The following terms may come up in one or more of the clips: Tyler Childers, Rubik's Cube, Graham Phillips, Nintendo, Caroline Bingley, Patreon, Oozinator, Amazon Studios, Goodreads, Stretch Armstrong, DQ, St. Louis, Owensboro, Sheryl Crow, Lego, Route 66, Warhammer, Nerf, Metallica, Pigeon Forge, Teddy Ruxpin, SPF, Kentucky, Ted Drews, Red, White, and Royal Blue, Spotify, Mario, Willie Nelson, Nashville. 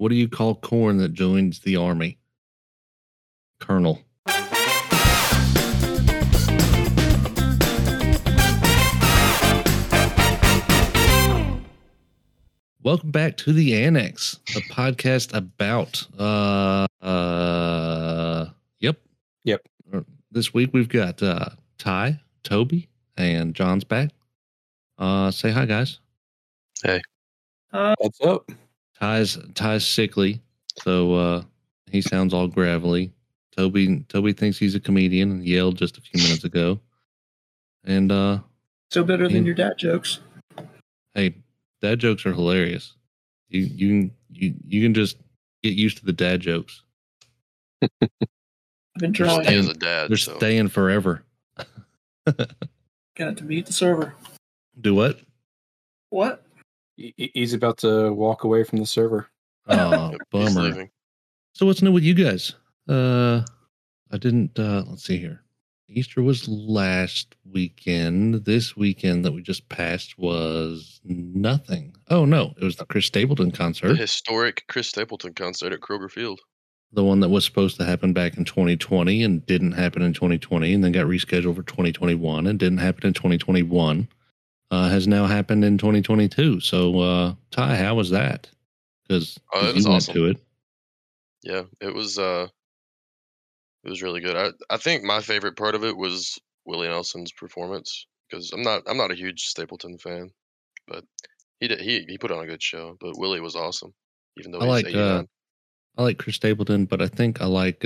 What do you call corn that joins the army? Colonel. Welcome back to The Annex, a podcast about, Yep. This week we've got Ty, Toby, and John's back. Say hi, guys. Hey. What's up? Ty's sickly, so he sounds all gravelly. Toby thinks he's a comedian and yelled just a few minutes ago. And so better than your dad jokes. Hey, dad jokes are hilarious. You can just get used to the dad jokes. I've been trying. They're staying forever. Got to meet the server. Do what? What? He's about to walk away from the server. Oh, bummer. So what's new with you guys? I didn't, let's see here. Easter was last weekend. This weekend that we just passed was nothing. Oh, no. It was the Chris Stapleton concert. The historic Chris Stapleton concert at Kroger Field. The one that was supposed to happen back in 2020 and didn't happen in 2020 and then got rescheduled for 2021 and didn't happen in 2021. Has now happened in 2022. So, Ty, how was that? Because it was awesome. To it. Yeah, it was really good. I think my favorite part of it was Willie Nelson's performance because I'm not a huge Stapleton fan, but he put on a good show. But Willie was awesome, even though he's 89. I like Chris Stapleton, but I think I like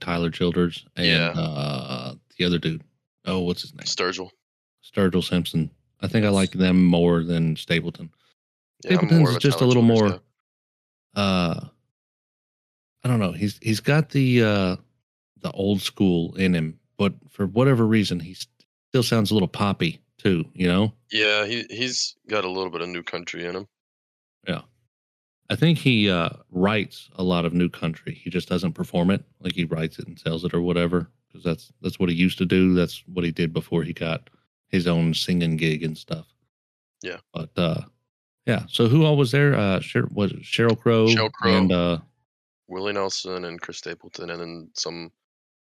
Tyler Childers and the other dude. Oh, what's his name? Sturgill Simpson. I think I like them more than Stapleton. Yeah, Stapleton's just a little more. I don't know. He's got the old school in him, but for whatever reason, he still sounds a little poppy too. You know? Yeah, he's got a little bit of new country in him. Yeah, I think he writes a lot of new country. He just doesn't perform it. Like he writes it and sells it or whatever, because that's what he used to do. That's what he did before he got his own singing gig and stuff. Yeah. But, yeah. So who all was there? Was it Sheryl Crow and, Willie Nelson and Chris Stapleton. And then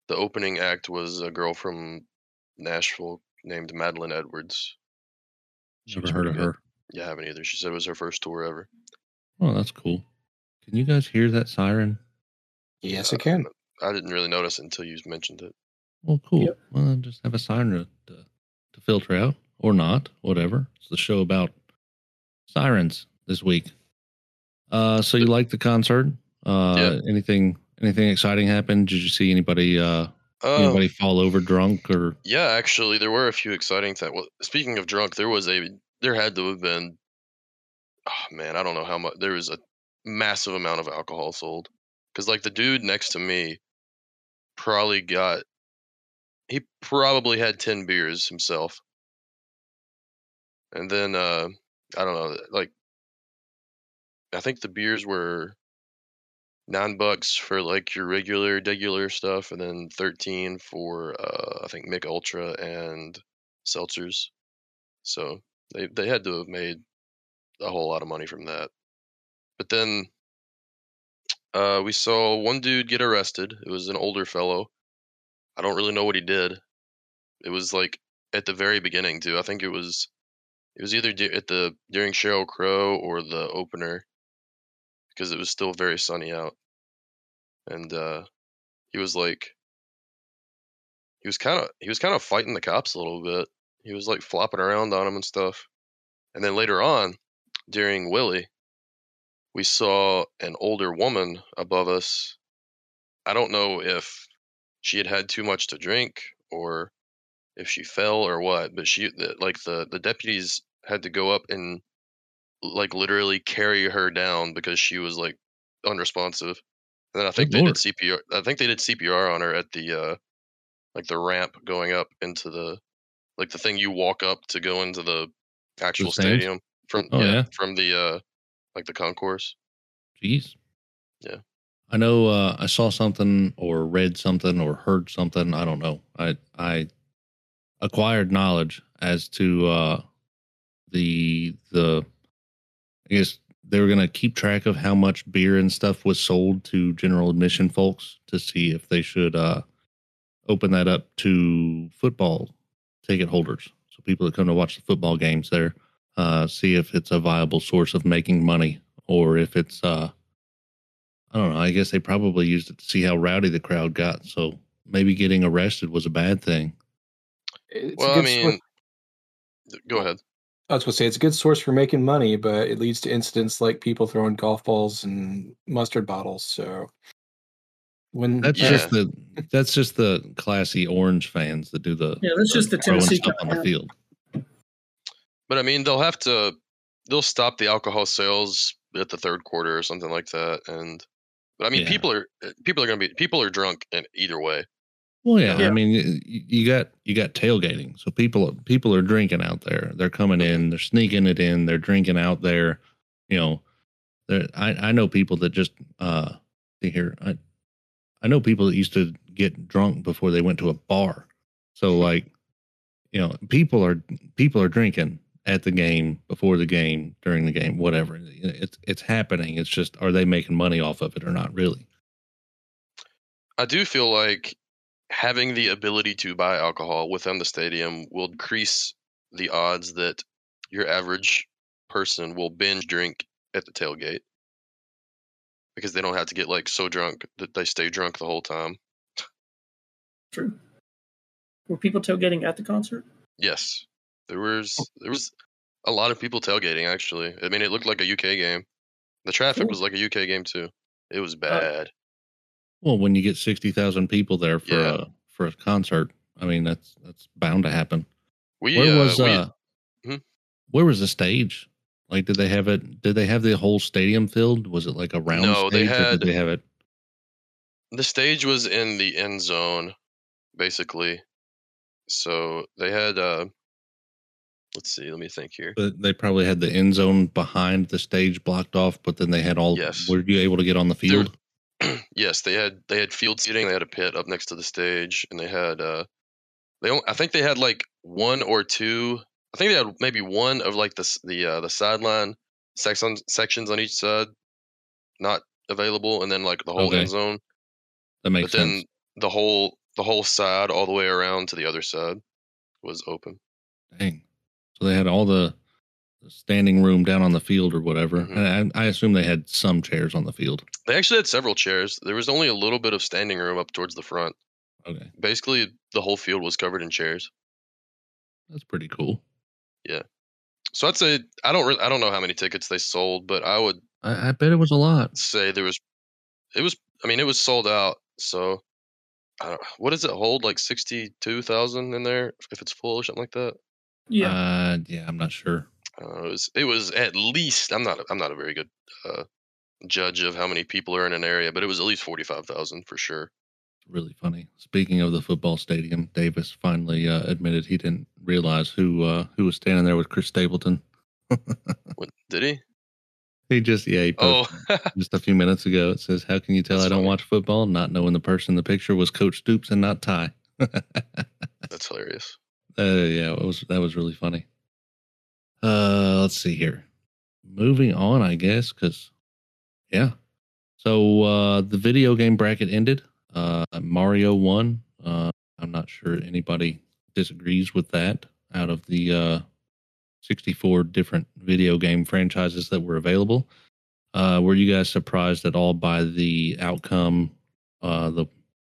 the opening act was a girl from Nashville named Madeline Edwards. Never heard of her. Yeah, I haven't either. She said it was her first tour ever. Oh, that's cool. Can you guys hear that siren? Yes, I can. I didn't really notice until you mentioned it. Well, cool. Yep. Well, just have a siren to filter out or not, whatever. It's the show about sirens this week. So you liked the concert? Yep. Anything exciting happened? Did you see anybody fall over drunk or? Yeah, actually, there were a few exciting things. Well, speaking of drunk, there had to have been. Oh man, I don't know how much. There was a massive amount of alcohol sold because like the dude next to me probably got. He probably had 10 beers himself. And then, I don't know, like, I think the beers were $9 for, like, your regular stuff, and then 13 for, I think, Mick Ultra and seltzers. So they had to have made a whole lot of money from that. But then we saw one dude get arrested. It was an older fellow. I don't really know what he did. It was like at the very beginning too. I think it was either during Sheryl Crow or the opener because it was still very sunny out. And he was kind of fighting the cops a little bit. He was like flopping around on them and stuff. And then later on during Willie, we saw an older woman above us. I don't know if she had too much to drink or if she fell or what, but the deputies had to go up and like literally carry her down because she was like unresponsive. And then I think they did CPR on her at the like the ramp going up into the like the thing you walk up to go into the actual stadium from the like the concourse. Jeez. Yeah. I know I saw something or read something or heard something. I don't know. I acquired knowledge as to the I guess they were going to keep track of how much beer and stuff was sold to general admission folks to see if they should open that up to football ticket holders. So people that come to watch the football games there, see if it's a viable source of making money or if it's, I don't know, I guess they probably used it to see how rowdy the crowd got. So maybe getting arrested was a bad thing. Go ahead. I was going to say, it's a good source for making money, but it leads to incidents like people throwing golf balls and mustard bottles. So that's just the classy orange fans that do the that's just the Tennessee stuff on the field. But I mean, they'll stop the alcohol sales at the third quarter or something like that. People are drunk in either way. Well, yeah. I mean, you got tailgating, so people are drinking out there. They're coming in, they're sneaking it in, they're drinking out there. You know, I know people that just I know people that used to get drunk before they went to a bar. So like, you know, people are drinking at the game, before the game, during the game, whatever. It's happening. It's just, are they making money off of it or not? Really, I do feel like having the ability to buy alcohol within the stadium will decrease the odds that your average person will binge drink at the tailgate, because they don't have to get like so drunk that they stay drunk the whole time. True. Were people tailgating at the concert? Yes, there was a lot of people tailgating. Actually, I mean, it looked like a UK game. The traffic was like a UK game too. It was bad. Well, when you get 60,000 people there for a concert, I mean that's bound to happen. Where was the stage? Like, did they have it? Did they have the whole stadium filled? Was it like a round? No, stage, did they have it? The stage was in the end zone, basically. So they had. Let's see. Let me think here. But they probably had the end zone behind the stage blocked off, but then they had all. Yes. Were you able to get on the field? Yes, they had field seating. They had a pit up next to the stage, and they had I think they had like one or two. I think they had maybe one of like the sideline sections on each side not available, and then like the whole end zone. That makes sense. But then the whole side all the way around to the other side was open. Dang! So they had all the standing room down on the field or whatever. Mm-hmm. And I assume they had some chairs on the field. They actually had several chairs. There was only a little bit of standing room up towards the front. Okay. Basically, the whole field was covered in chairs. That's pretty cool. Yeah. So I'd say I don't know how many tickets they sold, but I bet it was a lot. Say there was, it was sold out. So I don't, what does it hold? Like 62,000 in there if it's full or something like that. Yeah. I'm not sure. It was at least, I'm not a very good judge of how many people are in an area, but it was at least 45,000 for sure. Really funny. Speaking of the football stadium, Davis finally admitted he didn't realize who was standing there with Chris Stapleton. What, did he? He just he posted just a few minutes ago. It says, "How can you tell That's I don't funny. Watch football? Not knowing the person in the picture was Coach Stoops and not Ty." That's hilarious. That was really funny. Let's see here. Moving on, I guess, because, yeah. So the video game bracket ended. Mario won. I'm not sure anybody disagrees with that out of the 64 different video game franchises that were available. Were you guys surprised at all by the outcome, the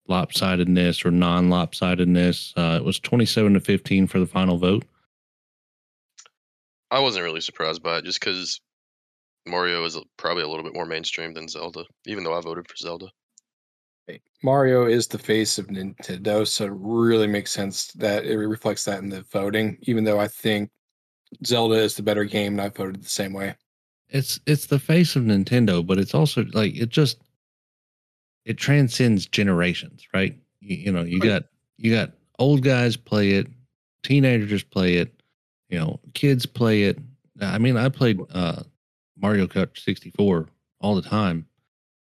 lopsidedness or non-lopsidedness? It was 27-15 for the final vote. I wasn't really surprised by it, just because Mario is probably a little bit more mainstream than Zelda, even though I voted for Zelda. Mario is the face of Nintendo, so it really makes sense that it reflects that in the voting, even though I think Zelda is the better game, and I voted the same way. It's the face of Nintendo, but it's also like it transcends generations, right? You got old guys play it, teenagers play it. You know, kids play it. I mean, I played Mario Kart 64 all the time.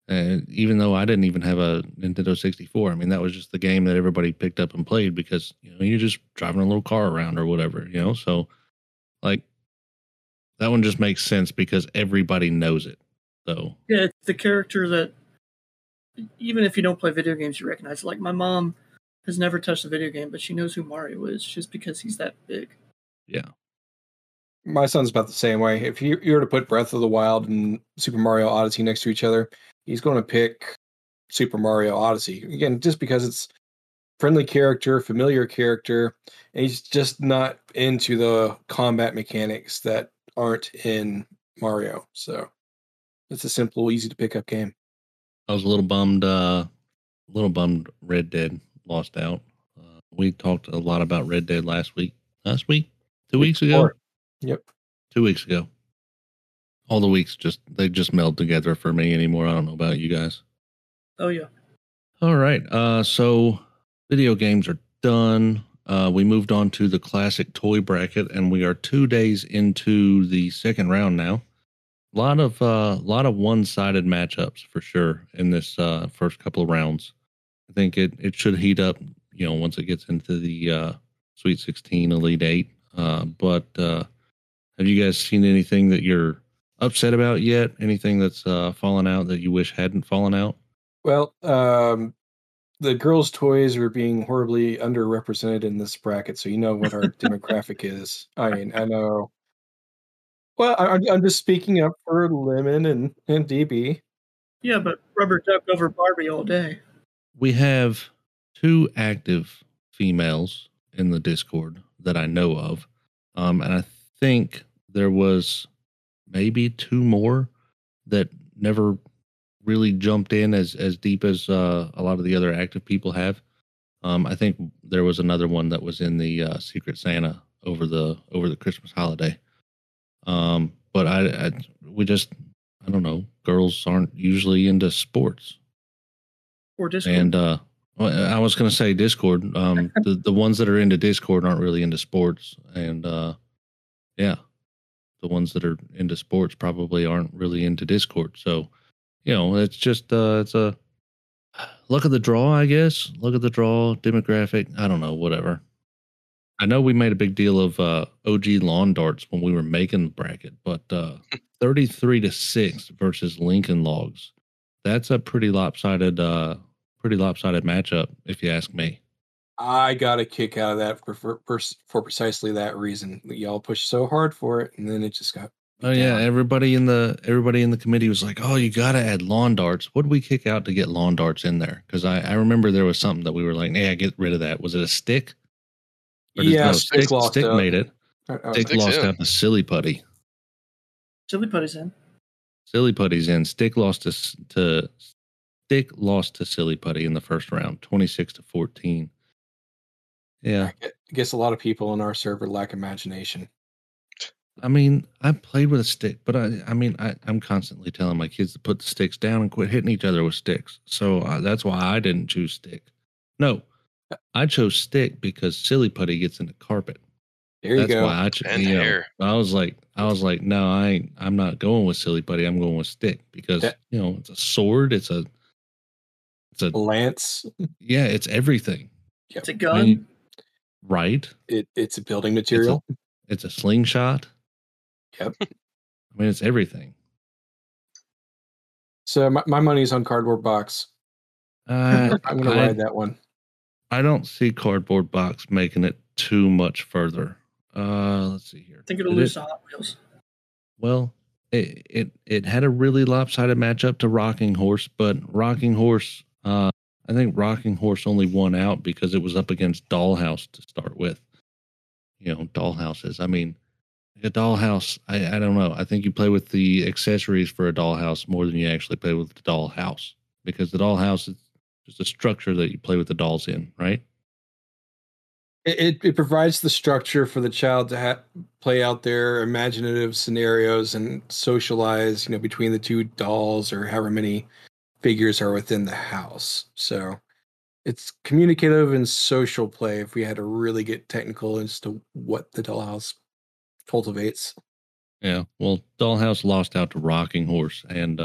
And even though I didn't even have a Nintendo 64, I mean, that was just the game that everybody picked up and played because, you know, you're just driving a little car around or whatever, you know? So, like, That one just makes sense because everybody knows it, though. Yeah, it's the character that, even if you don't play video games, you recognize it. Like, my mom has never touched a video game, but she knows who Mario is just because he's that big. Yeah. My son's about the same way. If you were to put Breath of the Wild and Super Mario Odyssey next to each other, he's going to pick Super Mario Odyssey. Again, just because it's friendly character, familiar character, and he's just not into the combat mechanics that aren't in Mario. So it's a simple, easy to pick up game. I was a little bummed Red Dead lost out. We talked a lot about Red Dead last week. 2 weeks ago? Yep. 2 weeks ago. All the weeks they just meld together for me anymore. I don't know about you guys. Oh yeah. All right. So video games are done. We moved on to the classic toy bracket, and we are 2 days into the second round now. A lot of one-sided matchups for sure in this first couple of rounds. I think it should heat up, you know, once it gets into the Sweet 16, Elite 8. But have you guys seen anything that you're upset about yet? Anything that's fallen out that you wish hadn't fallen out? Well, the girls' toys are being horribly underrepresented in this bracket, so you know what our demographic is. I mean, I know. Well, I'm just speaking up for Lemon and DB. Yeah, but rubber duck over Barbie all day. We have two active females in the Discord that I know of, and I think there was maybe two more that never really jumped in as deep as a lot of the other active people have. I think there was another one that was in the Secret Santa over the Christmas holiday. But I don't know. Girls aren't usually into sports or Discord. And I was going to say Discord. The ones that are into Discord aren't really into sports, and yeah, the ones that are into sports probably aren't really into Discord. So, you know, it's just it's a luck of the draw, I guess. Luck of the draw, demographic. I don't know, whatever. I know we made a big deal of OG lawn darts when we were making the bracket, but 33-6 versus Lincoln Logs. That's a pretty lopsided matchup, if you ask me. I got a kick out of that for precisely that reason. Y'all pushed so hard for it, and then it just got. Oh yeah, everybody in the committee was like, "Oh, you got to add lawn darts." What did we kick out to get lawn darts in there? Because I remember there was something that we were like, "Yeah, get rid of that." Was it a stick? Yeah, no, stick made it. Stick lost out to silly putty. Silly putty's in. Silly putty's in. Stick lost to silly putty in the first round, 26-14. Yeah, I guess a lot of people in our server lack imagination. I mean, I played with a stick, but I'm constantly telling my kids to put the sticks down and quit hitting each other with sticks. So that's why I didn't choose stick. No. I chose stick because silly putty gets in the carpet. There you go. That's why I chose. And hair. I was like, no, I'm not going with silly putty. I'm going with stick because you know it's a sword. It's a lance. Yeah, it's everything. Yep. It's a gun, I mean, right? It's a building material. It's a slingshot. Yep. I mean, it's everything. So my money's on cardboard box. I'm going to ride that one. I don't see cardboard box making it too much further. Let's see here. I think it'll lose to Hot Wheels. Well, it had a really lopsided matchup to Rocking Horse, but Rocking Horse, I think Rocking Horse only won out because it was up against Dollhouse to start with. You know, dollhouses. I mean, a dollhouse, I don't know. I think you play with the accessories for a dollhouse more than you actually play with the dollhouse because the dollhouse is just a structure that you play with the dolls in, right? It provides the structure for the child to play out their imaginative scenarios and socialize, you know, between the two dolls or however many figures are within the house. So it's communicative and social play if we had to really get technical as to what the dollhouse cultivates. Yeah, well, Dollhouse lost out to Rocking Horse, and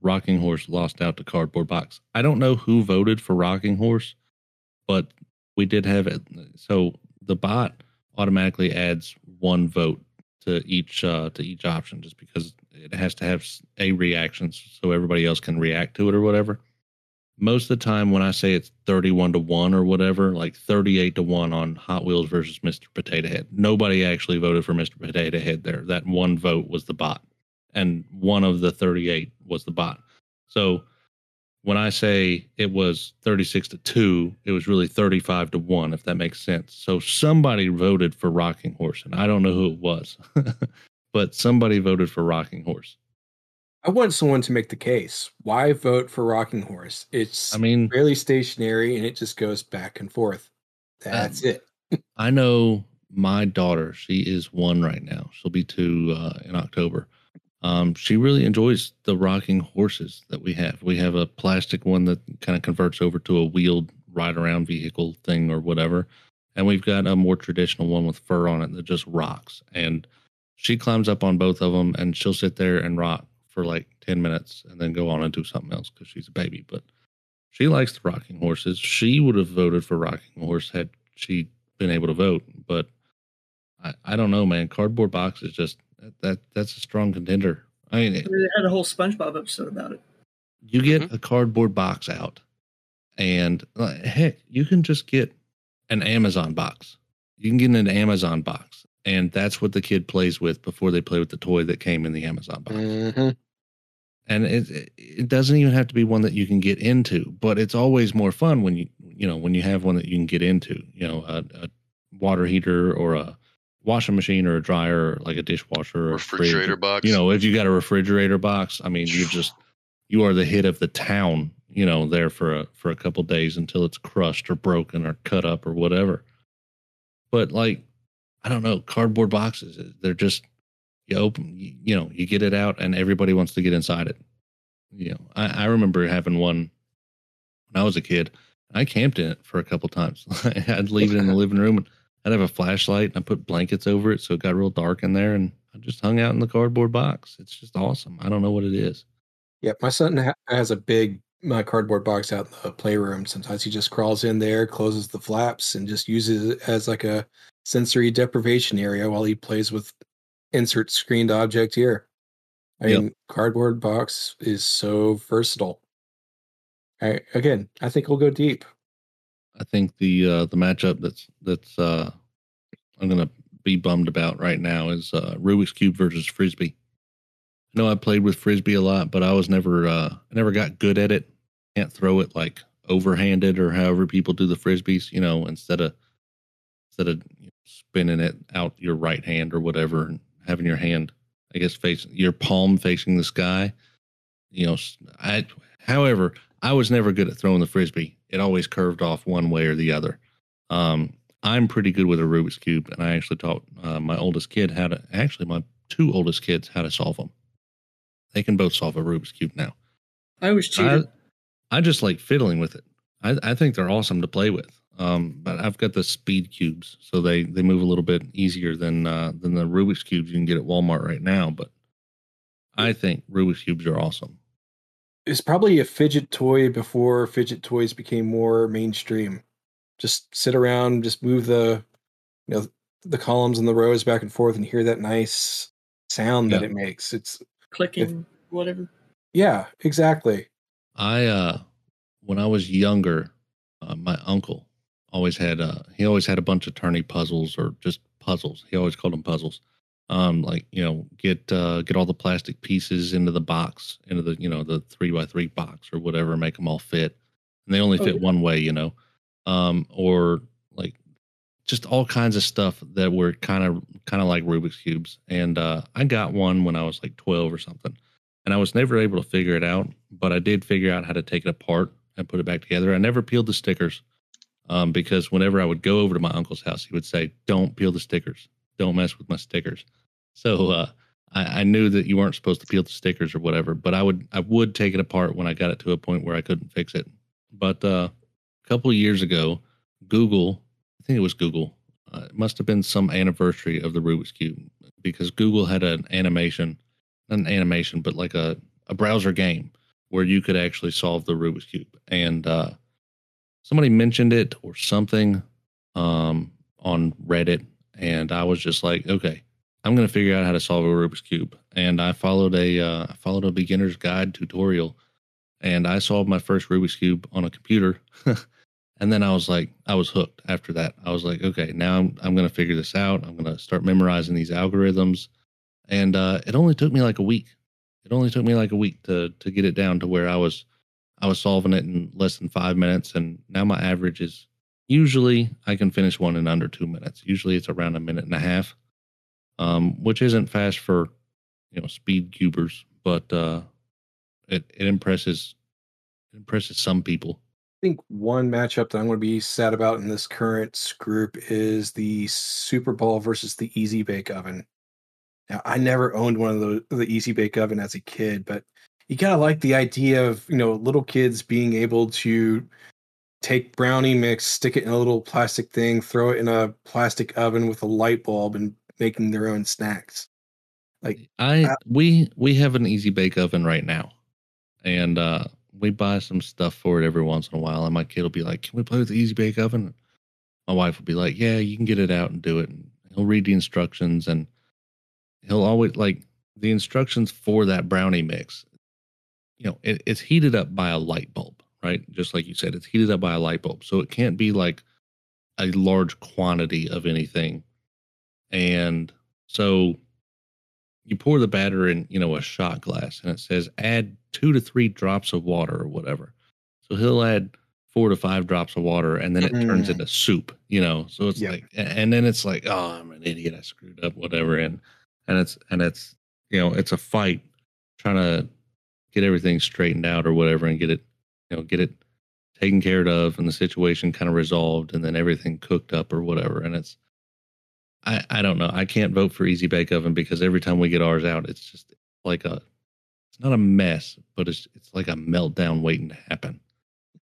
Rocking Horse lost out to Cardboard Box. I don't know who voted for Rocking Horse, but we did have it. So the bot automatically adds one vote to each option, just because it has to have a reaction so everybody else can react to it or whatever. Most of the time when I say it's 31-1 or whatever, like 38-1 on Hot Wheels versus Mr. Potato Head. Nobody actually voted for Mr. Potato Head there. That one vote was the bot, and one of the 38 was the bot. So when I say it was 36-2, it was really 35-1, if that makes sense. So somebody voted for Rocking Horse, and I don't know who it was, but somebody voted for Rocking Horse. I want someone to make the case. Why vote for Rocking Horse? It's fairly stationary, and it just goes back and forth. That's it. I know my daughter, she is 1 right now. She'll be 2 in October. She really enjoys the rocking horses that we have. We have a plastic one that kind of converts over to a wheeled ride-around vehicle thing or whatever. And we've got a more traditional one with fur on it that just rocks. And she climbs up on both of them, and she'll sit there and rock for like 10 minutes and then go on and do something else because she's a baby. But she likes the rocking horses. She would have voted for Rocking Horse had she been able to vote. But I don't know, man. Cardboard Box is just... That's a strong contender. I mean, they had a whole SpongeBob episode about it. You get a cardboard box out, and heck, you can just get an Amazon box. You can get an Amazon box, and that's what the kid plays with before they play with the toy that came in the Amazon box. And it doesn't even have to be one that you can get into, but it's always more fun when you have one that you can get into. You know, a water heater or a washing machine or a dryer, or like a dishwasher or refrigerator fridge. Box. You know, if you got a refrigerator box, I mean, you are the hit of the town, you know, there for a couple of days until it's crushed or broken or cut up or whatever. But like, I don't know, cardboard boxes, they're just, you open, you get it out and everybody wants to get inside it. You know, I remember having one when I was a kid. I camped in it for a couple of times. I'd leave it in the living room, and I'd have a flashlight, and I put blankets over it so it got real dark in there, and I just hung out in the cardboard box. It's just awesome. I don't know what it is. Yeah, my son has a big cardboard box out in the playroom. Sometimes he just crawls in there, closes the flaps, and just uses it as like a sensory deprivation area while he plays with insert screened object here. I mean, cardboard box is so versatile. Again, I think we'll go deep. I think the matchup that's I'm gonna be bummed about right now is Rubik's Cube versus Frisbee. I know I played with Frisbee a lot, but I was never got good at it. Can't throw it like overhanded or however people do the Frisbees. You know, instead of spinning it out your right hand or whatever, and having your hand, I guess, facing your palm facing the sky. You know, however, I was never good at throwing the Frisbee. It always curved off one way or the other. I'm pretty good with a Rubik's Cube, and I actually taught my two oldest kids how to solve them. They can both solve a Rubik's Cube now. I was cheated. I just like fiddling with it. I think they're awesome to play with. But I've got the speed cubes, so they move a little bit easier than the Rubik's Cubes you can get at Walmart right now. But I think Rubik's Cubes are awesome. It's probably a fidget toy before fidget toys became more mainstream. Just sit around, just move the columns and the rows back and forth, and hear that nice sound that it makes. It's clicking, whatever. Yeah, exactly. I when I was younger, my uncle always had a bunch of tourney puzzles, or just puzzles. He always called them puzzles. Get all the plastic pieces into the box, into the, the 3x3 box or whatever, make them all fit. And they only fit one way, or like just all kinds of stuff that were kind of like Rubik's Cubes. And, I got one when I was like 12 or something, and I was never able to figure it out, but I did figure out how to take it apart and put it back together. I never peeled the stickers, because whenever I would go over to my uncle's house, he would say, "Don't peel the stickers. Don't mess with my stickers." So I knew that you weren't supposed to peel the stickers or whatever, but I would take it apart when I got it to a point where I couldn't fix it. But a couple of years ago, Google, it must have been some anniversary of the Rubik's Cube, because Google had a browser game where you could actually solve the Rubik's Cube. And somebody mentioned it or something on Reddit. And I was just like, okay, I'm going to figure out how to solve a Rubik's Cube. And I followed a beginner's guide tutorial, and I solved my first Rubik's Cube on a computer. And then I was hooked after that. I was like, okay, now I'm going to figure this out. I'm going to start memorizing these algorithms. And it only took me like a week. It only took me like a week to get it down to where I was solving it in less than 5 minutes. And now my average is usually I can finish one in under 2 minutes. Usually it's around a minute and a half. Which isn't fast for, speed cubers, but it impresses some people. I think one matchup that I'm going to be sad about in this current group is the Super Bowl versus the Easy Bake Oven. Now, I never owned one of the Easy Bake Oven as a kid, but you kind of like the idea of little kids being able to take brownie mix, stick it in a little plastic thing, throw it in a plastic oven with a light bulb, and making their own snacks. Like we have an Easy Bake Oven right now, and we buy some stuff for it every once in a while, and my kid will be like, can we play with the Easy Bake Oven? My wife will be like, yeah, you can get it out and do it, and he'll read the instructions, and he'll always like the instructions for that brownie mix. It's heated up by a light bulb, right? Just like you said, it's heated up by a light bulb, so it can't be like a large quantity of anything. And so you pour the batter in, a shot glass, and it says add 2 to 3 drops of water or whatever. So he'll add 4 to 5 drops of water, and then it turns into soup, So it's like, and then it's like, oh, I'm an idiot, I screwed up, whatever. And it's it's a fight trying to get everything straightened out or whatever, and get it taken care of, and the situation kind of resolved, and then everything cooked up or whatever. And it's, I don't know. I can't vote for Easy Bake Oven because every time we get ours out, it's just like it's not a mess, but it's like a meltdown waiting to happen.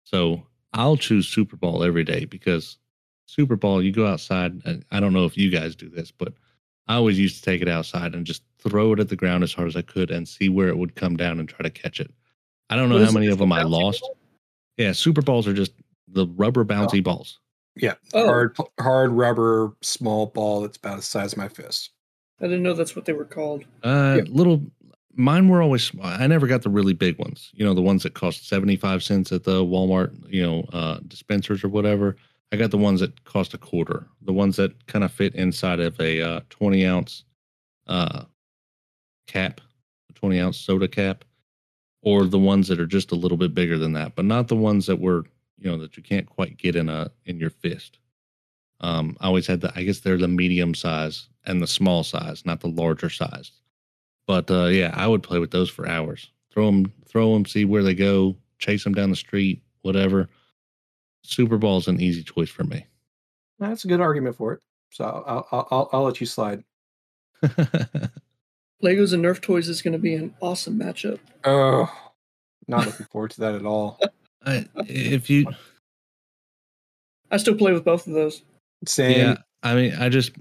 So I'll choose Super Bowl every day, because Super Bowl, you go outside. And I don't know if you guys do this, but I always used to take it outside and just throw it at the ground as hard as I could and see where it would come down and try to catch it. I don't know how many of them I lost. Ball? Yeah, Super Bowls are just the rubber bouncy balls. Yeah, hard rubber, small ball that's about the size of my fist. I didn't know that's what they were called. Mine were always small. I never got the really big ones. The ones that cost 75 cents at the Walmart, dispensers or whatever. I got the ones that cost a quarter. The ones that kind of fit inside of a 20-ounce cap, a 20-ounce soda cap, or the ones that are just a little bit bigger than that, but not the ones that were that you can't quite get in your fist. I always had I guess they're the medium size and the small size, not the larger size. But I would play with those for hours. Throw them, see where they go, chase them down the street, whatever. Super Bowl's an easy choice for me. That's a good argument for it. So I'll let you slide. Legos and Nerf toys is going to be an awesome matchup. Oh, not looking forward to that at all. I still play with both of those. Same. Yeah, I mean, I just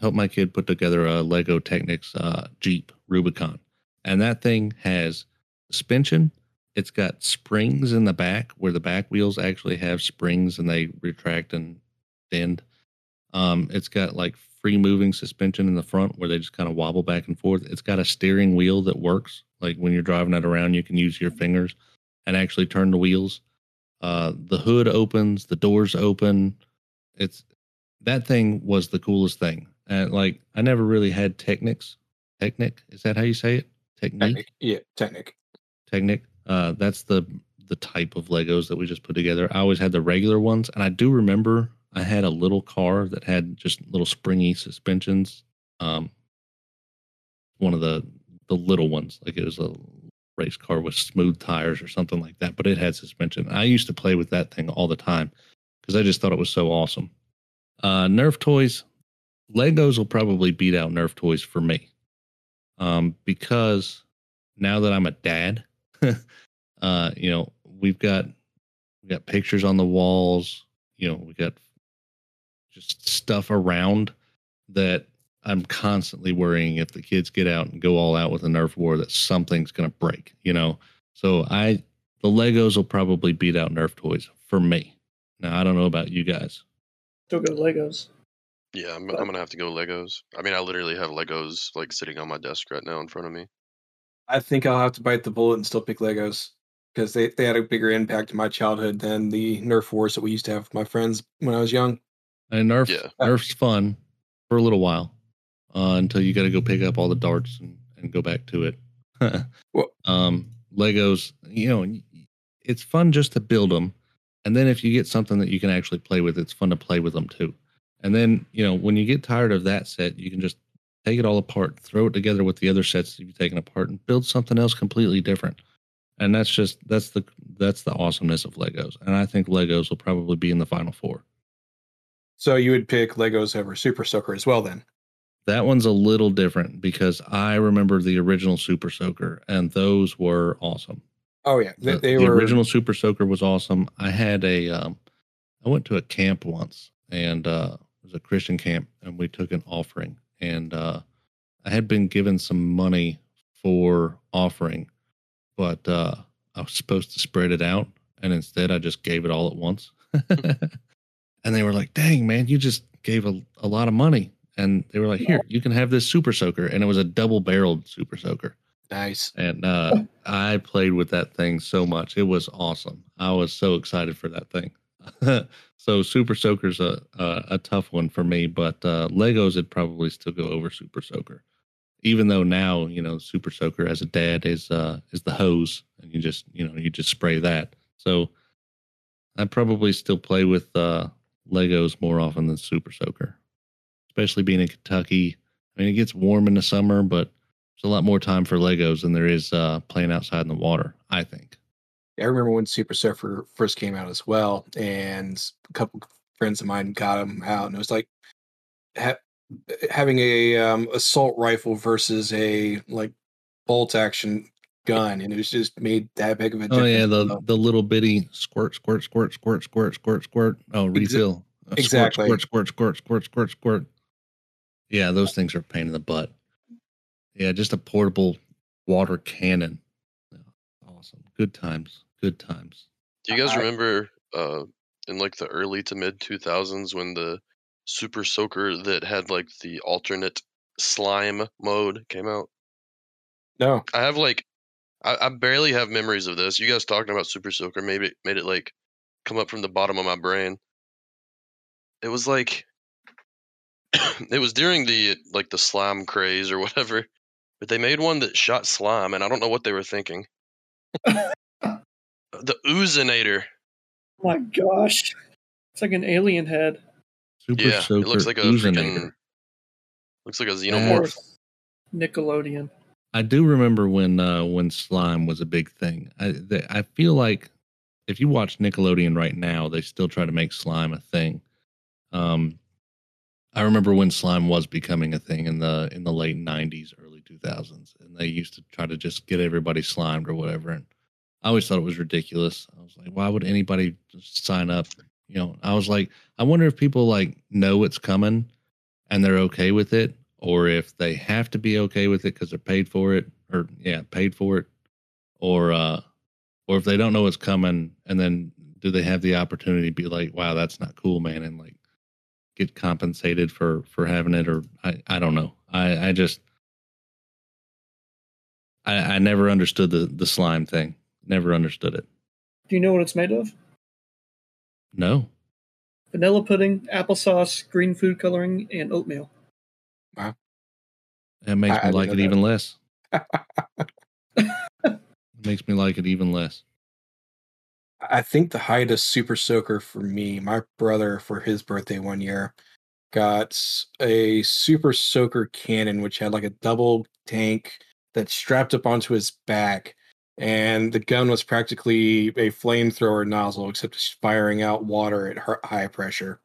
helped my kid put together a Lego Technics Jeep Rubicon, and that thing has suspension. It's got springs in the back where the back wheels actually have springs and they retract and bend. It's got like free moving suspension in the front where they just kind of wobble back and forth. It's got a steering wheel that works. Like when you're driving it around, you can use your fingers and actually turn the wheels. The hood opens, the doors open. That thing was the coolest thing. And like, I never really had Technics. Technic, is that how you say it? Technique? Yeah, Technic. Technic. That's the type of Legos that we just put together. I always had the regular ones, and I do remember I had a little car that had just little springy suspensions. One of the little ones, like it was a race car with smooth tires or something like that, but it had suspension. I used to play with that thing all the time because I just thought it was so awesome. Nerf toys, Legos will probably beat out Nerf toys for me, because now that I'm a dad, we got pictures on the walls, we got just stuff around that. I'm constantly worrying if the kids get out and go all out with a Nerf war that something's going to break, So the Legos will probably beat out Nerf toys for me. Now, I don't know about you guys. Still go to Legos. Yeah, I'm But gonna have to go Legos. I mean, I literally have Legos like sitting on my desk right now in front of me. I think I'll have to bite the bullet and still pick Legos because they had a bigger impact in my childhood than the Nerf wars that we used to have with my friends when I was young. And Nerf's fun for a little while until you got to go pick up all the darts and go back to it. Well, Legos, you know, it's fun just to build them. And then if you get something that you can actually play with, it's fun to play with them too. And then, you know, when you get tired of that set, you can just take it all apart, throw it together with the other sets that you've taken apart and build something else completely different. And that's the awesomeness of Legos. And I think Legos will probably be in the Final Four. So you would pick Legos over Super Soaker as well then? That one's a little different because I remember the original Super Soaker and those were awesome. Oh yeah. The original Super Soaker was awesome. I had I went to a camp once and it was a Christian camp and we took an offering and I had been given some money for offering, but I was supposed to spread it out and instead I just gave it all at once. And they were like, dang, man, you just gave a lot of money. And they were like, here, you can have this Super Soaker. And it was a double-barreled Super Soaker. Nice. And I played with that thing so much. It was awesome. I was so excited for that thing. So Super Soaker's a tough one for me. But Legos would probably still go over Super Soaker. Even though now, you know, Super Soaker as a dad is the hose. And you just spray that. So I probably still play with... Legos more often than Super Soaker, especially being in Kentucky. I mean, it gets warm in the summer, but there's a lot more time for Legos than there is playing outside in the water, I think. Yeah, I remember when Super Surfer first came out as well, and a couple friends of mine got them out, and it was like having a assault rifle versus a like bolt action gun, and it was just made that big of a difference. Oh yeah, the little bitty squirt, squirt, squirt, squirt, squirt, squirt, squirt. Oh, refill. Exactly. Squirt, squirt, squirt, squirt, squirt, squirt. Yeah, those things are a pain in the butt. Yeah, just a portable water cannon. Awesome. Good times. Good times. Do you guys remember in like the early to mid 2000s when the Super Soaker that had like the alternate slime mode came out? No. I have like I barely have memories of this. You guys talking about Super Soaker maybe made it like come up from the bottom of my brain. It was like it was during the like the slime craze or whatever, but they made one that shot slime, and I don't know what they were thinking. The Oozinator. Oh my gosh, it's like an alien head. Super Soaker. It looks like a Oozinator. Looks like a xenomorph. Nickelodeon. I do remember when slime was a big thing. I feel like if you watch Nickelodeon right now, they still try to make slime a thing. I remember when slime was becoming a thing in the late 90s, early 2000s, and they used to try to just get everybody slimed or whatever. And I always thought it was ridiculous. I was like, why would anybody sign up? You know, I was like, I wonder if people like know it's coming and they're okay with it. Or if they have to be okay with it because they're paid for it, or if they don't know what's coming, and then do they have the opportunity to be like, "Wow, that's not cool, man," and like get compensated for having it, or I don't know. I just never understood the slime thing. Never understood it. Do you know what it's made of? No. Vanilla pudding, applesauce, green food coloring, and oatmeal. Wow. That makes me like it even less. Makes me like it even less. I think the height of Super Soaker for me, my brother for his birthday one year got a Super Soaker cannon, which had like a double tank that strapped up onto his back. And the gun was practically a flamethrower nozzle, except it's firing out water at high pressure.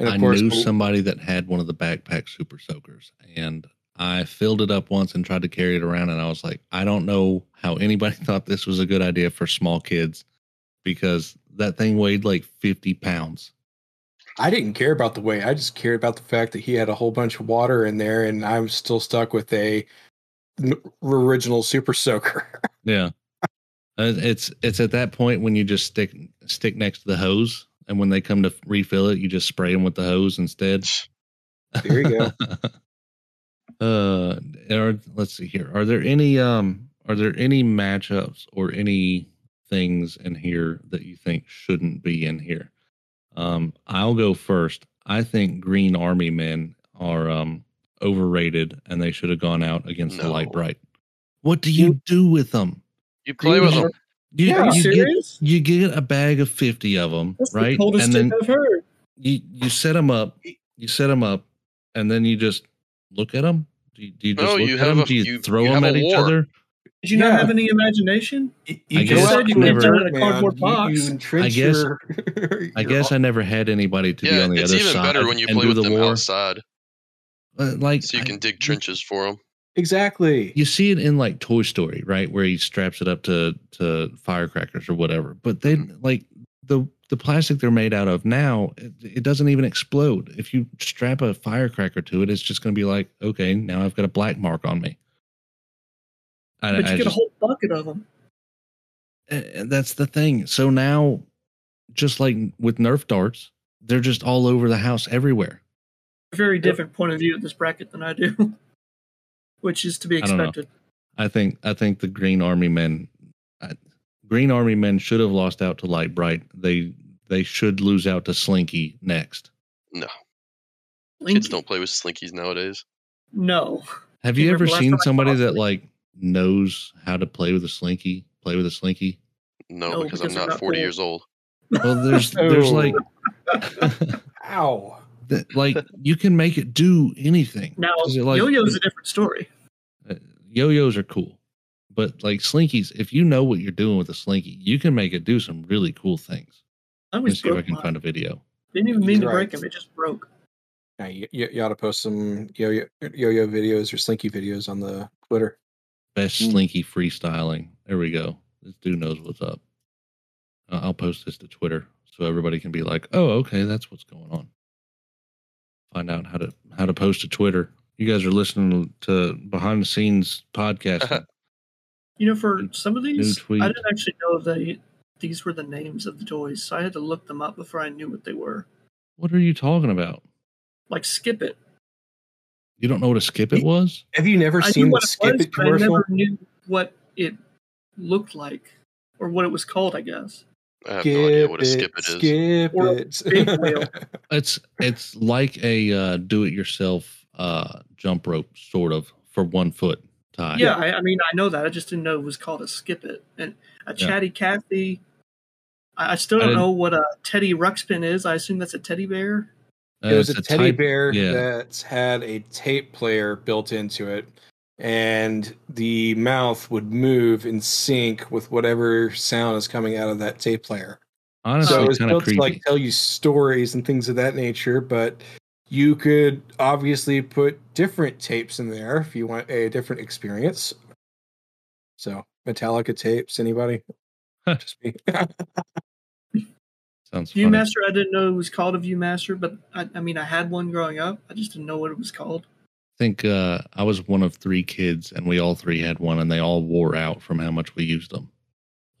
I knew somebody that had one of the backpack Super Soakers, and I filled it up once and tried to carry it around, and I was like, I don't know how anybody thought this was a good idea for small kids, because that thing weighed like 50 pounds. I didn't care about the weight. I just cared about the fact that he had a whole bunch of water in there, and I'm still stuck with a original Super Soaker. Yeah. It's at that point when you just stick next to the hose. And when they come to refill it, you just spray them with the hose instead. Here you go. Let's see here. Are there any matchups or any things in here that you think shouldn't be in here? I'll go first. I think Green Army men are overrated, and they should have gone out against the Light Bright. What do you do with them? You play with them. You get a bag of 50 of them, that's right? The coldest and then I've heard. You set them up. You set them up, and then you just look at them. Do you just look at them? Do you throw them at each other? Did you not have any imagination? You just said you never put them in a cardboard box. I guess I never had anybody to be on the other side. It's even better when you play with them outside. So you can dig trenches for them. Exactly. You see it in like Toy Story, right, where he straps it up to firecrackers or whatever. But they like the plastic they're made out of now, it doesn't even explode. If you strap a firecracker to it, it's just going to be like, okay, now I've got a black mark on me. But you get a whole bucket of them. And that's the thing. So now, just like with Nerf darts, they're just all over the house, everywhere. Very different point of view of this bracket than I do. Which is to be expected. I think the Green Army men should have lost out to Light Bright. They should lose out to Slinky next. No. Slinky? Kids don't play with Slinkies nowadays. No. Have you ever seen somebody that like knows how to play with a Slinky? No, because I'm not 40 years old. Well, there's like ow. Like you can make it do anything. Now yo-yo's a different story. Yo-yos are cool, but like Slinkies, if you know what you're doing with a Slinky, you can make it do some really cool things. Let me see if I can find a video. Didn't even mean to break him; it just broke. Yeah, you ought to post some yo-yo videos or Slinky videos on the Twitter. Best Slinky freestyling. There we go. This dude knows what's up. I'll post this to Twitter so everybody can be like, "Oh, okay, that's what's going on." Find out how to post to Twitter. You guys are listening to behind the scenes podcast. You know, for some of these, I didn't actually know that these were the names of the toys, so I had to look them up before I knew what they were. What are you talking about? Like Skip It. You don't know what a Skip It was? Have you never seen the Skip It commercial? I never knew what it looked like or what it was called, I guess. I have no idea what a Skip It is. It's like a do-it-yourself jump rope, sort of, for 1 foot tie. Yeah, I mean, I know that. I just didn't know it was called a Skip It. And a Chatty Cathy, I still don't know what a Teddy Ruxpin is. I assume that's a teddy bear. It was a teddy bear that's had a tape player built into it. And the mouth would move in sync with whatever sound is coming out of that tape player. Honestly, so it's built to like tell you stories and things of that nature, but you could obviously put different tapes in there if you want a different experience. So Metallica tapes, anybody? Just me. Sounds funny. Viewmaster, I didn't know it was called a Viewmaster, but I mean, I had one growing up. I just didn't know what it was called. I think I was one of 3 kids, and we all 3 had one, and they all wore out from how much we used them.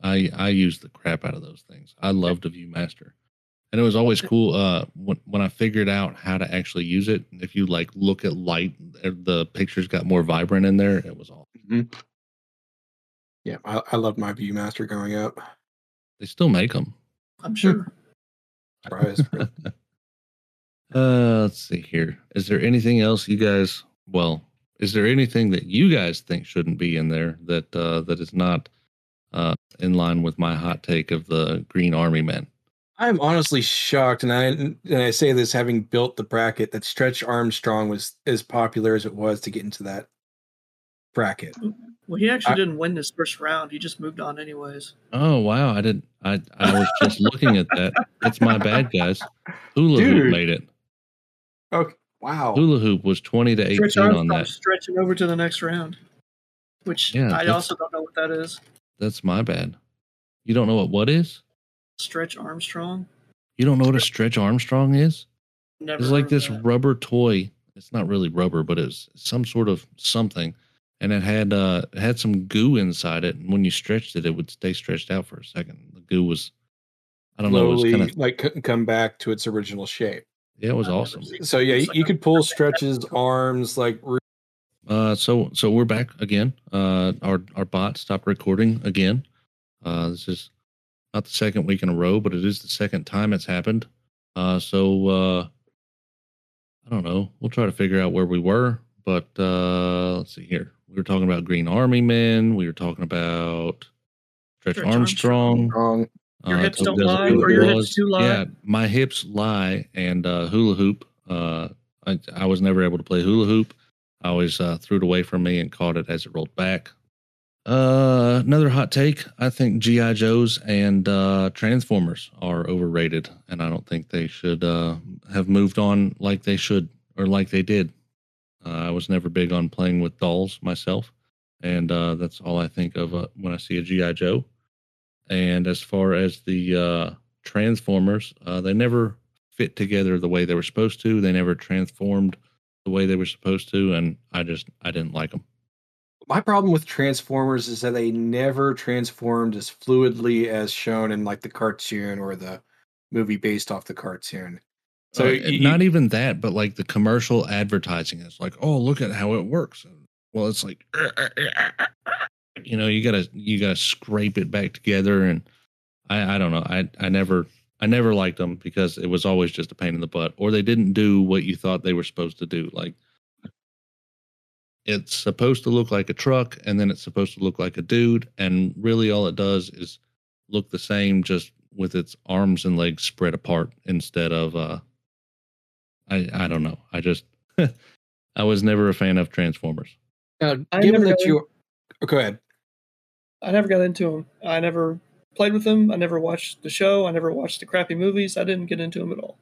I used the crap out of those things. I loved a Viewmaster, and it was always cool when I figured out how to actually use it. If you like look at light, the pictures got more vibrant in there. It was awesome. Mm-hmm. Yeah, I loved my Viewmaster growing up. They still make them, I'm sure. Surprise. Let's see here. Is there anything else you guys? Well, is there anything that you guys think shouldn't be in there that that is not in line with my hot take of the Green Army men? I'm honestly shocked, and I say this having built the bracket, that Stretch Armstrong was as popular as it was to get into that bracket. Well, he actually didn't win this first round. He just moved on anyways. Oh, wow. I didn't. I was just looking at that. It's my bad, guys. Hula Hoop made it. Okay. Wow. Hula Hoop was 20-18 on that. Stretching over to the next round, which I also don't know what that is. That's my bad. You don't know what is? Stretch Armstrong. You don't know what a Stretch Armstrong is? Never. It's like this rubber toy. It's not really rubber, but it's some sort of something, and it had some goo inside it. And when you stretched it, it would stay stretched out for a second. The goo was, I don't know, it was kind of like couldn't come back to its original shape. It was awesome. So yeah, you could pull stretches, arms, like. So we're back again. Our bot stopped recording again. This is not the second week in a row, but it is the second time it's happened. So I don't know. We'll try to figure out where we were, but let's see here. We were talking about Green Army Men. We were talking about Stretch Armstrong. Your hips don't lie, or your hips do lie? Yeah, my hips lie, and hula hoop. I was never able to play hula hoop. I always threw it away from me and caught it as it rolled back. Another hot take. I think G.I. Joes and Transformers are overrated, and I don't think they should have moved on like they should or like they did. I was never big on playing with dolls myself, and that's all I think of when I see a G.I. Joe. And as far as the Transformers, they never fit together the way they were supposed to. They never transformed the way they were supposed to, and I didn't like them. My problem with Transformers is that they never transformed as fluidly as shown in like the cartoon or the movie based off the cartoon. So not even that, but like the commercial advertising is like, oh, look at how it works. Well, it's like, you know, you gotta scrape it back together. And I don't know. I never liked them because it was always just a pain in the butt, or they didn't do what you thought they were supposed to do. Like, it's supposed to look like a truck, and then it's supposed to look like a dude, and really all it does is look the same, just with its arms and legs spread apart instead of I don't know. I just I was never a fan of Transformers. Now, given that you go ahead. I never got into them. I never played with them. I never watched the show. I never watched the crappy movies. I didn't get into them at all.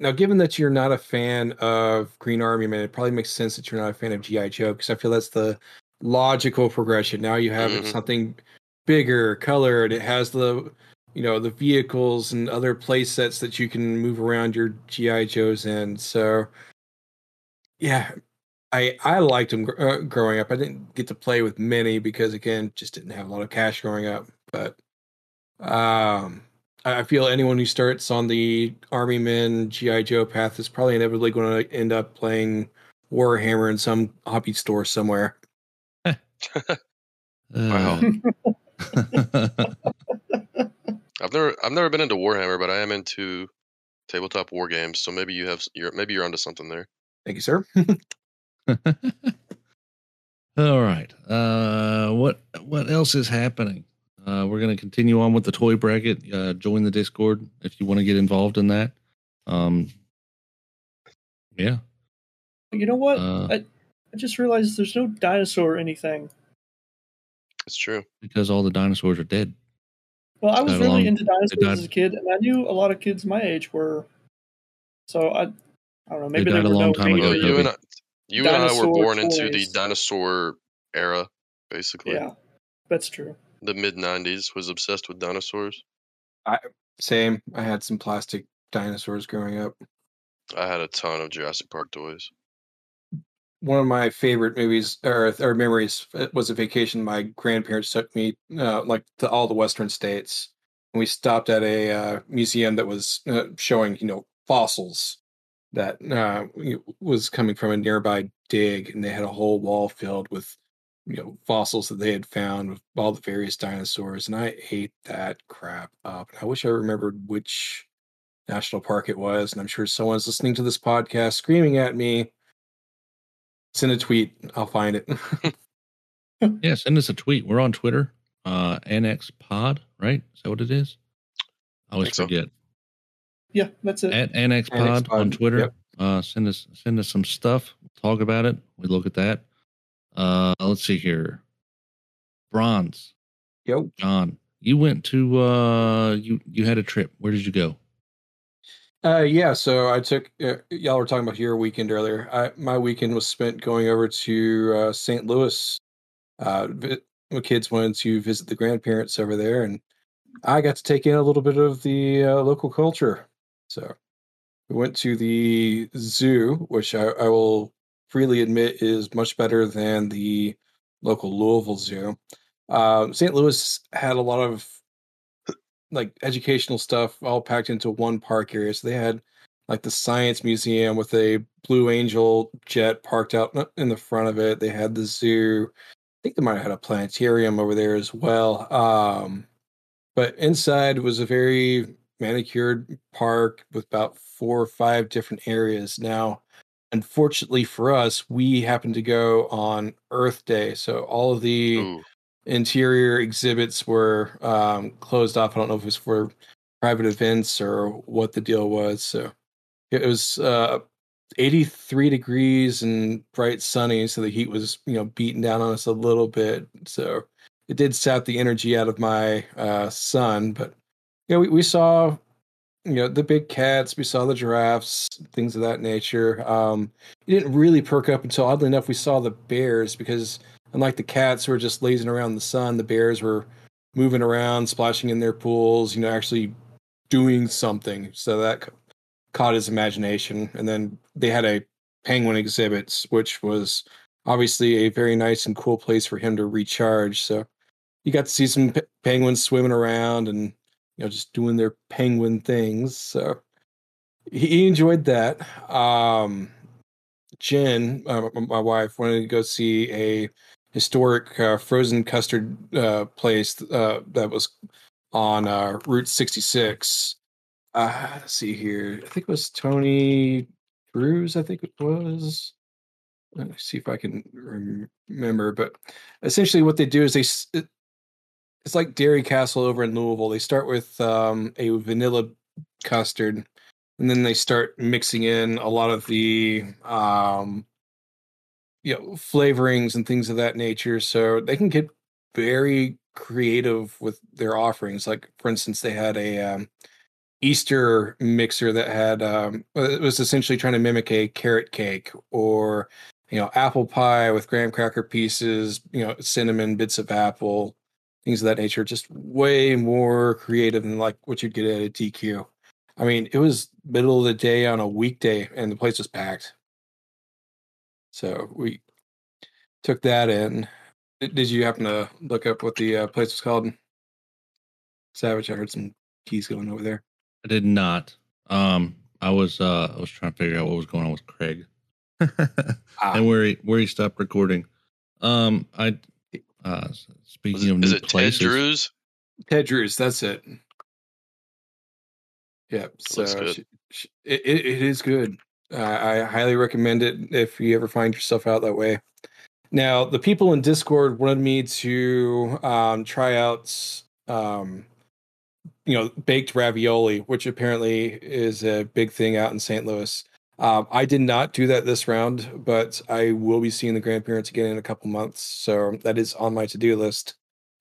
Now, given that you're not a fan of Green Army Man, it probably makes sense that you're not a fan of G.I. Joe, because I feel that's the logical progression. Now you have something bigger, colored. It has the, you know, the vehicles and other play sets that you can move around your G.I. Joes in. So, yeah, I liked them growing up. I didn't get to play with many because, again, just didn't have a lot of cash growing up. But, I feel anyone who starts on the Army Men G.I. Joe path is probably inevitably going to end up playing Warhammer in some hobby store somewhere. Wow. I've never been into Warhammer, but I am into tabletop war games. So maybe you're onto something there. Thank you, sir. All right. What else is happening? We're going to continue on with the toy bracket. Join the Discord if you want to get involved in that. Yeah. You know what? I just realized there's no dinosaur or anything. That's true. Because all the dinosaurs are dead. Well, I was really into dinosaurs as a kid, and I knew a lot of kids my age were. So I don't know. Maybe they were a long time ago. You and I were born into the dinosaur era, basically. Yeah, that's true. The mid-90s was obsessed with dinosaurs. Same. I had some plastic dinosaurs growing up. I had a ton of Jurassic Park toys. One of my favorite movies or memories was a vacation my grandparents took me to all the Western states. And we stopped at a museum that was showing, you know, fossils that was coming from a nearby dig, and they had a whole wall filled with, you know, fossils that they had found with all the various dinosaurs, and I ate that crap up. I wish I remembered which national park it was, and I'm sure someone's listening to this podcast screaming at me. Send a tweet. I'll find it. Yeah, send us a tweet. We're on Twitter. NX Pod, right? Is that what it is? I always forget. So. Yeah, that's it. At NX Pod on Twitter. Yep. Send us some stuff. We'll talk about it. We look at that. Let's see here. Bronze. Yo. John, you went to, you had a trip. Where did you go? Yeah. So I took, y'all were talking about your weekend earlier. My weekend was spent going over to, St. Louis. My kids wanted to visit the grandparents over there, and I got to take in a little bit of the local culture. So we went to the zoo, which I will freely admit is much better than the local Louisville Zoo. St. Louis had a lot of like educational stuff all packed into one park area. So they had like the Science Museum with a Blue Angel jet parked out in the front of it. They had the zoo. I think they might have had a planetarium over there as well. But inside was a very manicured park with about 4 or 5 different areas. Now, unfortunately for us, we happened to go on Earth Day. So all of the interior exhibits were closed off. I don't know if it was for private events or what the deal was. So it was 83 degrees and bright sunny. So the heat was, you know, beating down on us a little bit. So it did sap the energy out of my son. But, you know, we saw, you know, the big cats, we saw the giraffes, things of that nature. It didn't really perk up until, oddly enough, we saw the bears, because unlike the cats who were just lazing around in the sun, the bears were moving around, splashing in their pools, you know, actually doing something. So that caught his imagination. And then they had a penguin exhibit, which was obviously a very nice and cool place for him to recharge. So you got to see some penguins swimming around and, you know, just doing their penguin things. So he enjoyed that. Jen, my wife, wanted to go see a historic frozen custard place that was on Route 66. Let's see here. I think it was Tony Drews, I think it was. Let me see if I can remember. But essentially what they do is it's like Dairy Castle over in Louisville. They start with a vanilla custard, and then they start mixing in a lot of the flavorings and things of that nature. So they can get very creative with their offerings. Like, for instance, they had a Easter mixer that had it was essentially trying to mimic a carrot cake, or, you know, apple pie with graham cracker pieces, you know, cinnamon, bits of apple, things of that nature. Just way more creative than like what you'd get at a DQ. I mean, it was middle of the day on a weekday and the place was packed. So we took that in. Did you happen to look up what the place was called? Savage, I heard some keys going over there. I did not. I was trying to figure out what was going on with Craig and where he stopped recording. Speaking of new places, Ted Drews? Ted Drews, that's it. Yeah, so it is good. I highly recommend it if you ever find yourself out that way. Now, the people in Discord wanted me to try out, baked ravioli, which apparently is a big thing out in St. Louis. I did not do that this round, but I will be seeing the grandparents again in a couple months, so that is on my to-do list.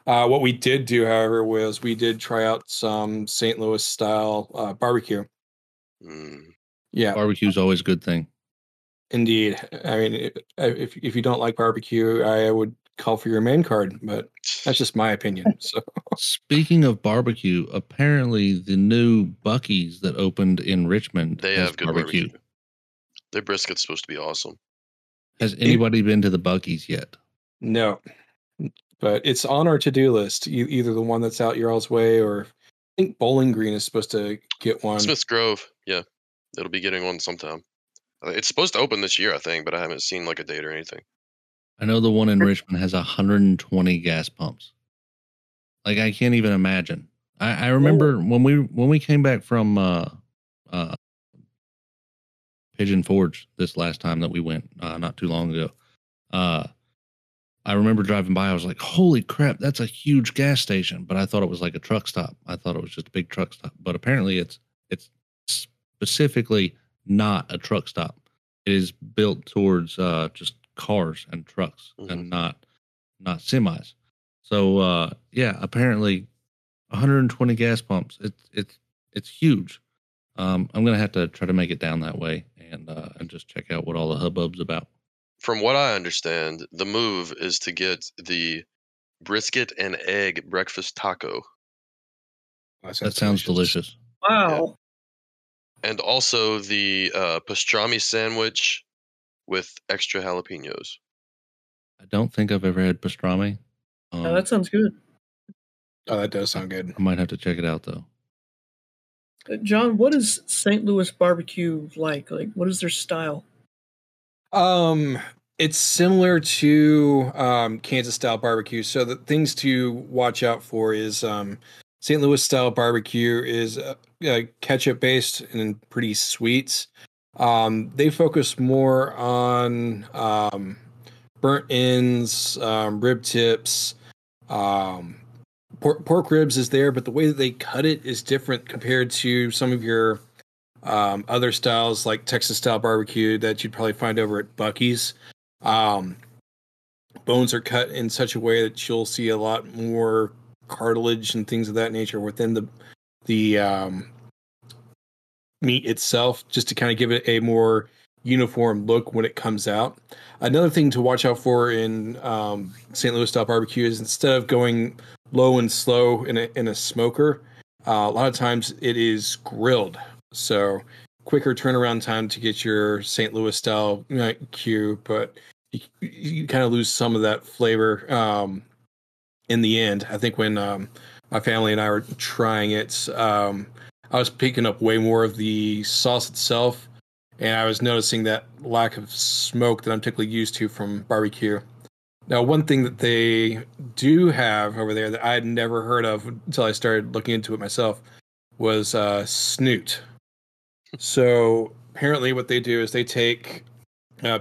What we did do, however, was we did try out some St. Louis-style barbecue. Mm. Yeah, barbecue is always a good thing. Indeed. I mean, if you don't like barbecue, I would call for your main card, but that's just my opinion. So, speaking of barbecue, apparently the new Buc-ee's that opened in Richmond, they have good barbecue. Their brisket's supposed to be awesome. Has anybody been to the Buc-ee's yet? No, but it's on our to-do list. Either the one that's out your all's way, or I think Bowling Green is supposed to get one. Smith's Grove, yeah, it'll be getting one sometime. It's supposed to open this year, I think, but I haven't seen like a date or anything. I know the one in Richmond has 120 gas pumps. Like, I can't even imagine. I remember when we came back from Pigeon Forge this last time that we went not too long ago. I remember driving by. I was like, holy crap, that's a huge gas station. But I thought it was like a truck stop. I thought it was just a big truck stop. But apparently it's specifically not a truck stop. It is built towards just cars and trucks, mm-hmm. and not semis. So, yeah, apparently 120 gas pumps. It's huge. I'm going to have to try to make it down that way and just check out what all the hubbub's about. From what I understand, the move is to get the brisket and egg breakfast taco. That sounds delicious. Wow. Yeah. And also the pastrami sandwich with extra jalapenos. I don't think I've ever had pastrami. That sounds good. Oh, that does sound good. I might have to check it out, though. John, what is St. Louis barbecue like? Like, what is their style? It's similar to Kansas-style barbecue. So the things to watch out for is St. Louis-style barbecue is ketchup-based and pretty sweet. They focus more on burnt ends, rib tips. Pork ribs is there, but the way that they cut it is different compared to some of your other styles, like Texas-style barbecue that you'd probably find over at Buc-ee's. Bones are cut in such a way that you'll see a lot more cartilage and things of that nature within the meat itself, just to kind of give it a more uniform look when it comes out. Another thing to watch out for in St. Louis-style barbecue is instead of going low and slow in a smoker, a lot of times it is grilled. So quicker turnaround time to get your St. Louis-style cue, but you kind of lose some of that flavor in the end. I think when my family and I were trying it, I was picking up way more of the sauce itself, and I was noticing that lack of smoke that I'm typically used to from barbecue. Now, one thing that they do have over there that I had never heard of until I started looking into it myself was snoot. So apparently what they do is they take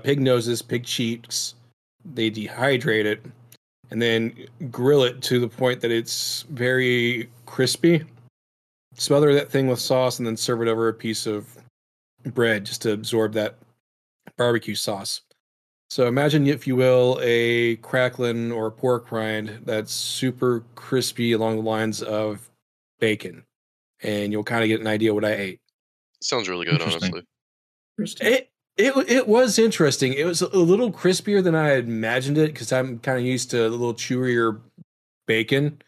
pig noses, pig cheeks, they dehydrate it, and then grill it to the point that it's very crispy. Smother that thing with sauce and then serve it over a piece of bread just to absorb that barbecue sauce. So imagine, if you will, a cracklin or a pork rind that's super crispy along the lines of bacon, and you'll kind of get an idea what I ate. Sounds really good, honestly. It was interesting. It was a little crispier than I had imagined it, because I'm kind of used to a little chewier bacon,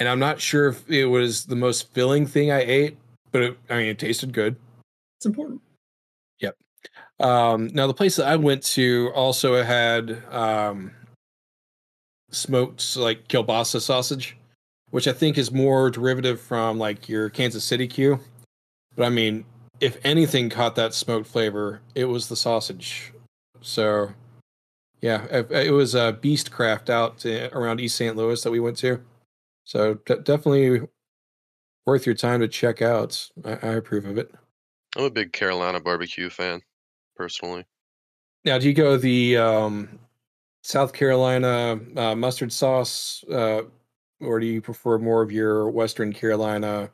and I'm not sure if it was the most filling thing I ate, but it tasted good. It's important. Yep. Now, the place that I went to also had smoked, like, kielbasa sausage, which I think is more derivative from, like, your Kansas City Q. But, I mean, if anything caught that smoked flavor, it was the sausage. So, yeah, it was a Beastcraft out around East St. Louis that we went to. So, definitely worth your time to check out. I approve of it. I'm a big Carolina barbecue fan, personally. Now, do you go the South Carolina mustard sauce, or do you prefer more of your Western Carolina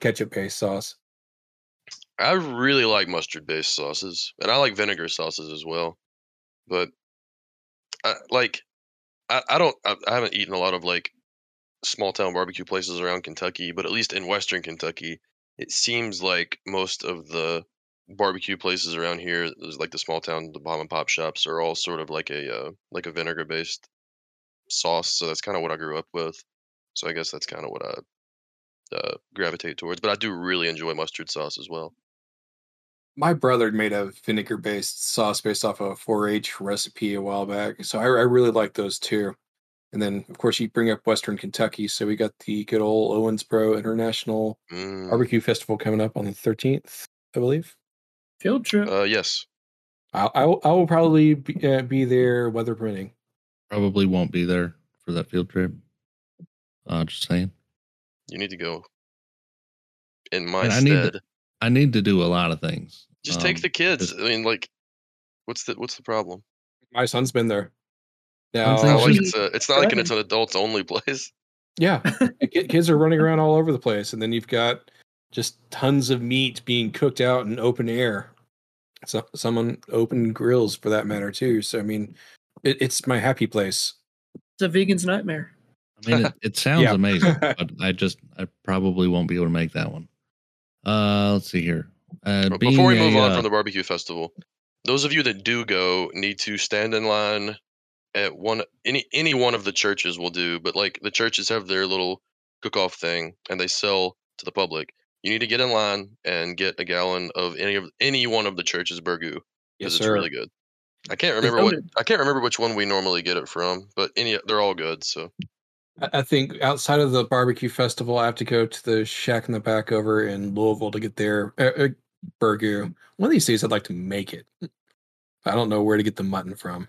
ketchup-based sauce? I really like mustard-based sauces, and I like vinegar sauces as well. But I haven't eaten a lot of, like, small-town barbecue places around Kentucky, but at least in Western Kentucky, it seems like most of the barbecue places around here, like the small town, the bomb and pop shops, are all sort of like a vinegar based sauce. So that's kind of what I grew up with. So I guess that's kind of what I gravitate towards. But I do really enjoy mustard sauce as well. My brother made a vinegar based sauce based off a 4-H recipe a while back. So I really like those too. And then, of course, you bring up Western Kentucky, so we got the good old Owensboro International Barbecue Festival coming up on the 13th, I believe. Field trip. Yes. I will probably be there, weather permitting. Probably won't be there for that field trip. Just saying. You need to go. In my stead. I need to do a lot of things. Just take the kids. I mean, like, what's the problem? My son's been there. Now, it's not like it's an adults-only place. Yeah. Kids are running around all over the place, and then you've got just tons of meat being cooked out in open air. So, some on open grills, for that matter, too. So, I mean, it's my happy place. It's a vegan's nightmare. I mean, it sounds amazing, but I probably won't be able to make that one. Let's see here. Before we move on from the barbecue festival, those of you that do go need to stand in line at any one of the churches will do, but like the churches have their little cook-off thing and they sell to the public. You need to get in line and get a gallon of any one of the churches' burgoo, because it's really good. I can't remember which one we normally get it from, but they're all good. So I think outside of the barbecue festival, I have to go to the Shack in the Back over in Louisville to get their burger. One of these days, I'd like to make it. I don't know where to get the mutton from.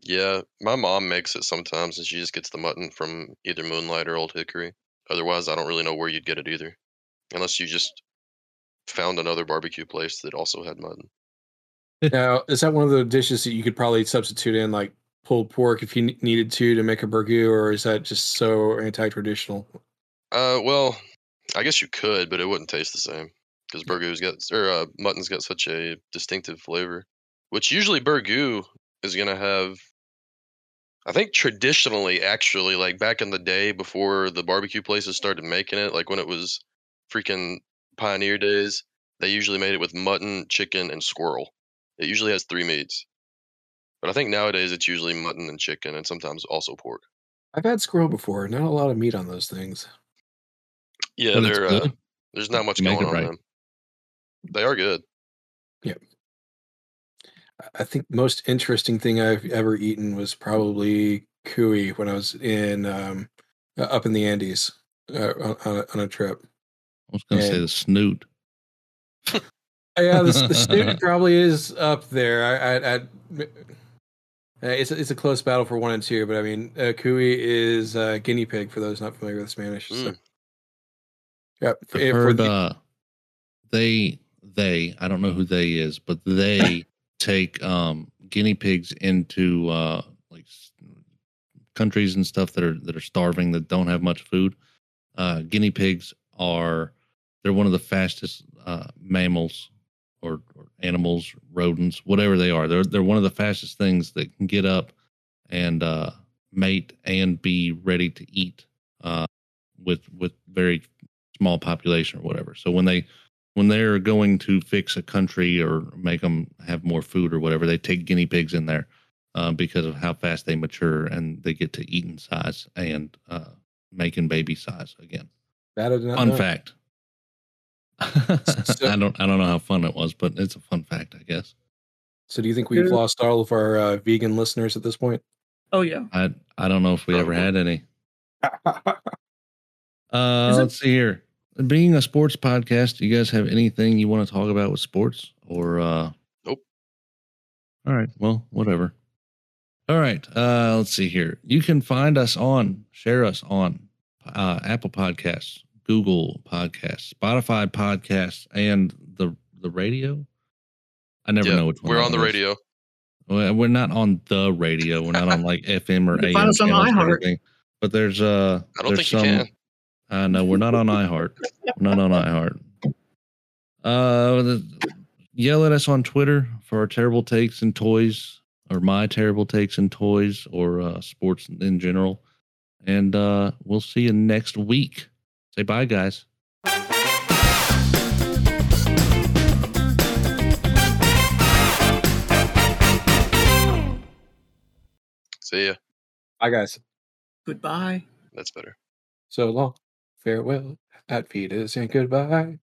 Yeah, my mom makes it sometimes, and she just gets the mutton from either Moonlight or Old Hickory. Otherwise, I don't really know where you'd get it either, unless you just found another barbecue place that also had mutton. Now, is that one of the dishes that you could probably substitute in, like pulled pork, if you needed to make a burgoo, or is that just so anti-traditional? Well, I guess you could, but it wouldn't taste the same because burgoo's got, or mutton's got such a distinctive flavor. Which usually burgoo is gonna have. I think traditionally, actually, like back in the day before the barbecue places started making it, like when it was freaking pioneer days, they usually made it with mutton, chicken, and squirrel. It usually has three meats. But I think nowadays it's usually mutton and chicken and sometimes also pork. I've had squirrel before. Not a lot of meat on those things. Yeah, there's not much going on them. They are good. Yeah. I think most interesting thing I've ever eaten was probably cuy when I was in up in the Andes on a trip. I was going to say the snoot. Yeah, the snoot probably is up there. It's a close battle for 1 and 2, but I mean, cuy is guinea pig for those not familiar with Spanish. So. Yep. I've heard, they I don't know who they is, but they take guinea pigs into like countries and stuff that are starving, that don't have much food. Guinea pigs they're one of the fastest mammals or animals, rodents, whatever they are. They're one of the fastest things that can get up and mate and be ready to eat with very small population or whatever. So when they're going to fix a country or make them have more food or whatever, they take guinea pigs in there because of how fast they mature and they get to eating size and making baby size again. Fun fact. I don't know how fun it was, but it's a fun fact, I guess. So do you think we've lost all of our vegan listeners at this point? Oh, yeah. I don't know if we ever had any. Let's see here. Being a sports podcast, do you guys have anything you want to talk about with sports? Or nope. All right. Well, whatever. All right. Let's see here. You can find us on, share us on Apple Podcasts, Google Podcasts, Spotify Podcasts, and the radio. I never know which one. We're on the radio. We're not on the radio. We're not on like FM or AM. Find us on iHeart. But there's I don't think you can. No, we're not on iHeart. We're not on iHeart. Yell at us on Twitter for our terrible takes and toys, or my terrible takes and toys, or sports in general. And we'll see you next week. Say bye, guys. See ya. Bye, guys. Goodbye. That's better. So long. Farewell, at Vitas, and goodbye.